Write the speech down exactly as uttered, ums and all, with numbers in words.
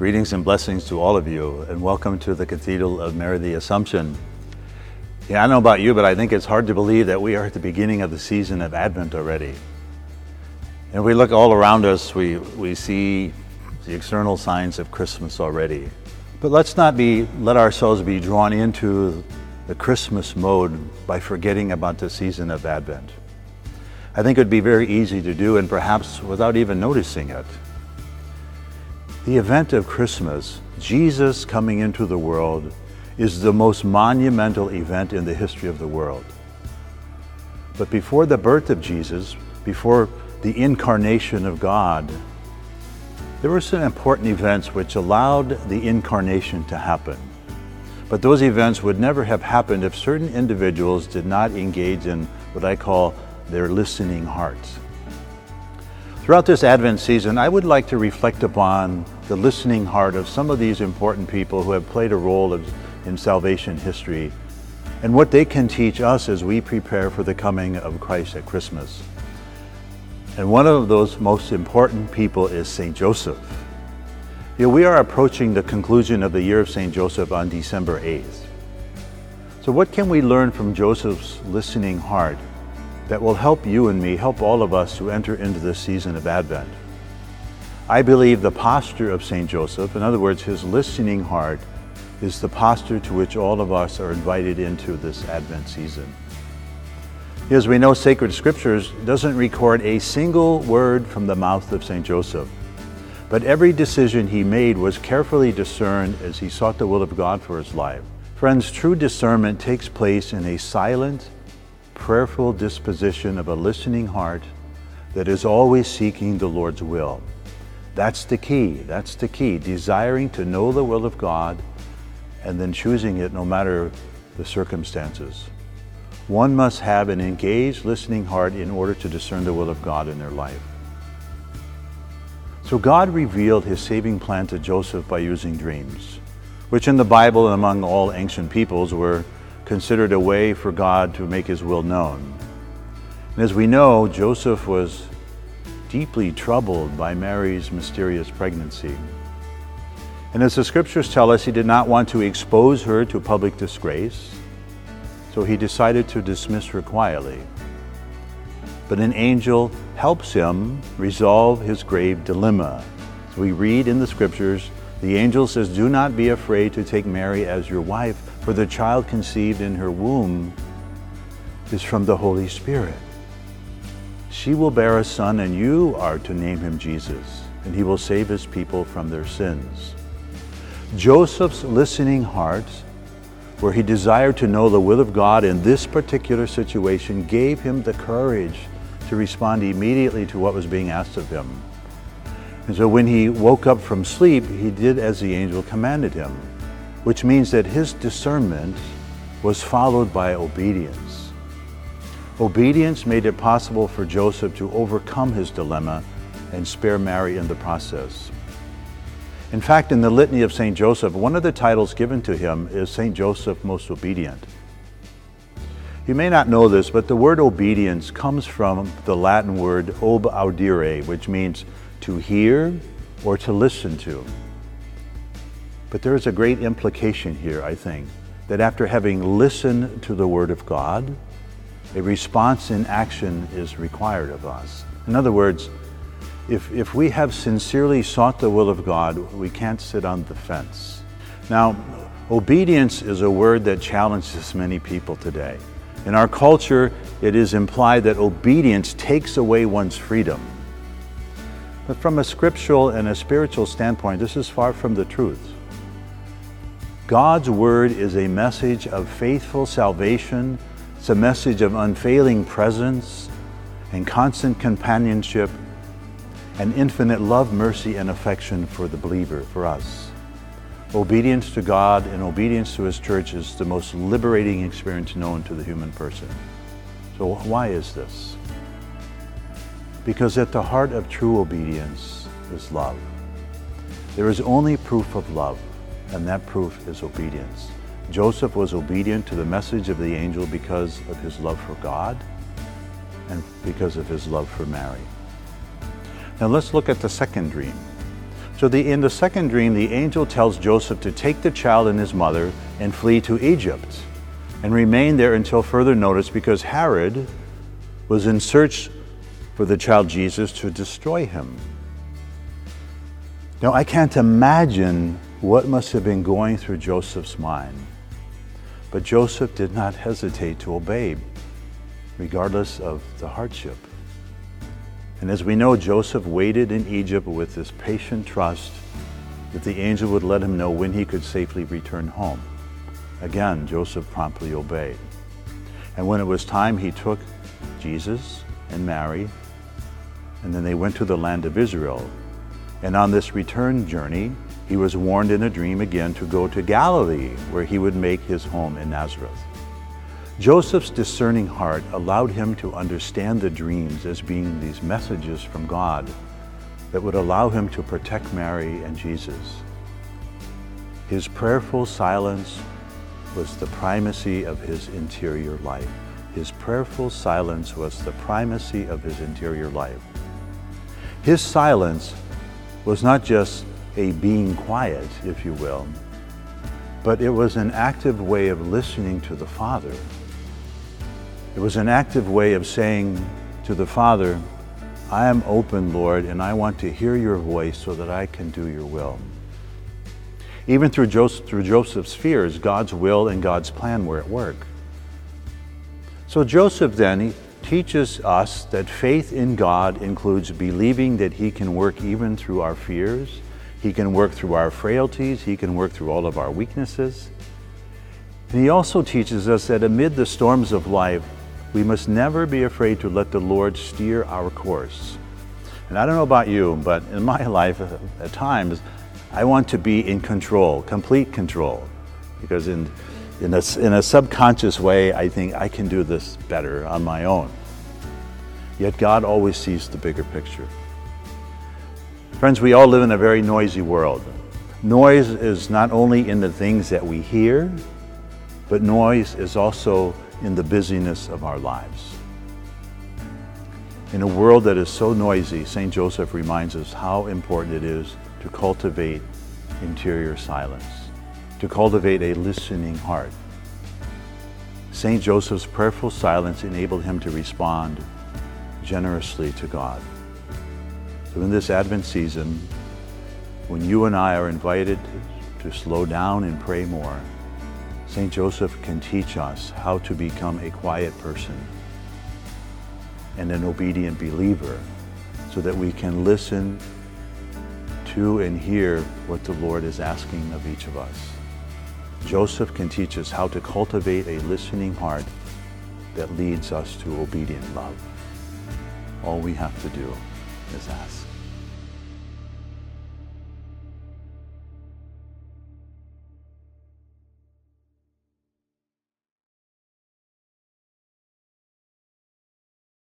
Greetings and blessings to all of you, and welcome to the Cathedral of Mary the Assumption. Yeah, I don't know about you, but I think it's hard to believe that we are at the beginning of the season of Advent already. And if we look all around us, we, we see the external signs of Christmas already. But let's not be let ourselves be drawn into the Christmas mode by forgetting about the season of Advent. I think it would be very easy to do, and perhaps without even noticing it. The event of Christmas, Jesus coming into the world, is the most monumental event in the history of the world. But before the birth of Jesus, before the incarnation of God, there were some important events which allowed the incarnation to happen. But those events would never have happened if certain individuals did not engage in what I call their listening hearts. Throughout this Advent season, I would like to reflect upon the listening heart of some of these important people who have played a role of, in salvation history and what they can teach us as we prepare for the coming of Christ at Christmas. And one of those most important people is Saint Joseph. You know, we are approaching the conclusion of the year of Saint Joseph on December eighth. So what can we learn from Joseph's listening heart that will help you and me, help all of us to enter into this season of Advent? I believe the posture of Saint Joseph, in other words, his listening heart, is the posture to which all of us are invited into this Advent season. As we know, sacred scriptures doesn't record a single word from the mouth of Saint Joseph, but every decision he made was carefully discerned as he sought the will of God for his life. Friends, true discernment takes place in a silent, prayerful disposition of a listening heart that is always seeking the Lord's will. That's the key, that's the key, desiring to know the will of God and then choosing it no matter the circumstances. One must have an engaged listening heart in order to discern the will of God in their life. So God revealed his saving plan to Joseph by using dreams, which in the Bible and among all ancient peoples were considered a way for God to make his will known. And as we know, Joseph was deeply troubled by Mary's mysterious pregnancy. And as the scriptures tell us, he did not want to expose her to public disgrace, so he decided to dismiss her quietly. But an angel helps him resolve his grave dilemma. As we read in the scriptures, the angel says, "Do not be afraid to take Mary as your wife, for the child conceived in her womb is from the Holy Spirit. She will bear a son, and you are to name him Jesus, and he will save his people from their sins." Joseph's listening heart, where he desired to know the will of God in this particular situation, gave him the courage to respond immediately to what was being asked of him. And so when he woke up from sleep, he did as the angel commanded him, which means that his discernment was followed by obedience. Obedience made it possible for Joseph to overcome his dilemma and spare Mary in the process. In fact, in the Litany of Saint Joseph, one of the titles given to him is Saint Joseph Most Obedient. You may not know this, but the word obedience comes from the Latin word ob audire, which means to hear or to listen to. But there is a great implication here, I think, that after having listened to the Word of God, a response in action is required of us. In other words, if, if we have sincerely sought the will of God, we can't sit on the fence. Now, obedience is a word that challenges many people today. In our culture, it is implied that obedience takes away one's freedom. But from a scriptural and a spiritual standpoint, this is far from the truth. God's word is a message of faithful salvation. It's a message of unfailing presence and constant companionship and infinite love, mercy, and affection for the believer, for us. Obedience to God and obedience to his church is the most liberating experience known to the human person. So why is this? Because at the heart of true obedience is love. There is only proof of love, and that proof is obedience. Joseph was obedient to the message of the angel because of his love for God and because of his love for Mary. Now let's look at the second dream. So the, in the second dream, the angel tells Joseph to take the child and his mother and flee to Egypt and remain there until further notice, because Herod was in search for the child Jesus to destroy him. Now, I can't imagine what must have been going through Joseph's mind, but Joseph did not hesitate to obey, regardless of the hardship. And as we know, Joseph waited in Egypt with this patient trust that the angel would let him know when he could safely return home. Again, Joseph promptly obeyed. And when it was time, he took Jesus and Mary, and then they went to the land of Israel. And on this return journey, he was warned in a dream again to go to Galilee, where he would make his home in Nazareth. Joseph's discerning heart allowed him to understand the dreams as being these messages from God that would allow him to protect Mary and Jesus. His prayerful silence was the primacy of his interior life. His prayerful silence was the primacy of his interior life. His silence was not just a being quiet, if you will, but it was an active way of listening to the Father. It was an active way of saying to the Father, I am open, Lord, and I want to hear your voice so that I can do your will. Even through Joseph, through Joseph's fears, God's will and God's plan were at work. So Joseph then teaches us that faith in God includes believing that he can work even through our fears. He can work through our frailties. He can work through all of our weaknesses. And he also teaches us that amid the storms of life, we must never be afraid to let the Lord steer our course. And I don't know about you, but in my life, at times, I want to be in control, complete control, because in, in, a, in a subconscious way, I think I can do this better on my own. Yet God always sees the bigger picture. Friends, we all live in a very noisy world. Noise is not only in the things that we hear, but noise is also in the busyness of our lives. In a world that is so noisy, Saint Joseph reminds us how important it is to cultivate interior silence, to cultivate a listening heart. Saint Joseph's prayerful silence enabled him to respond generously to God. So in this Advent season, when you and I are invited to slow down and pray more, Saint Joseph can teach us how to become a quiet person and an obedient believer, so that we can listen to and hear what the Lord is asking of each of us. Joseph can teach us how to cultivate a listening heart that leads us to obedient love. All we have to do is ask.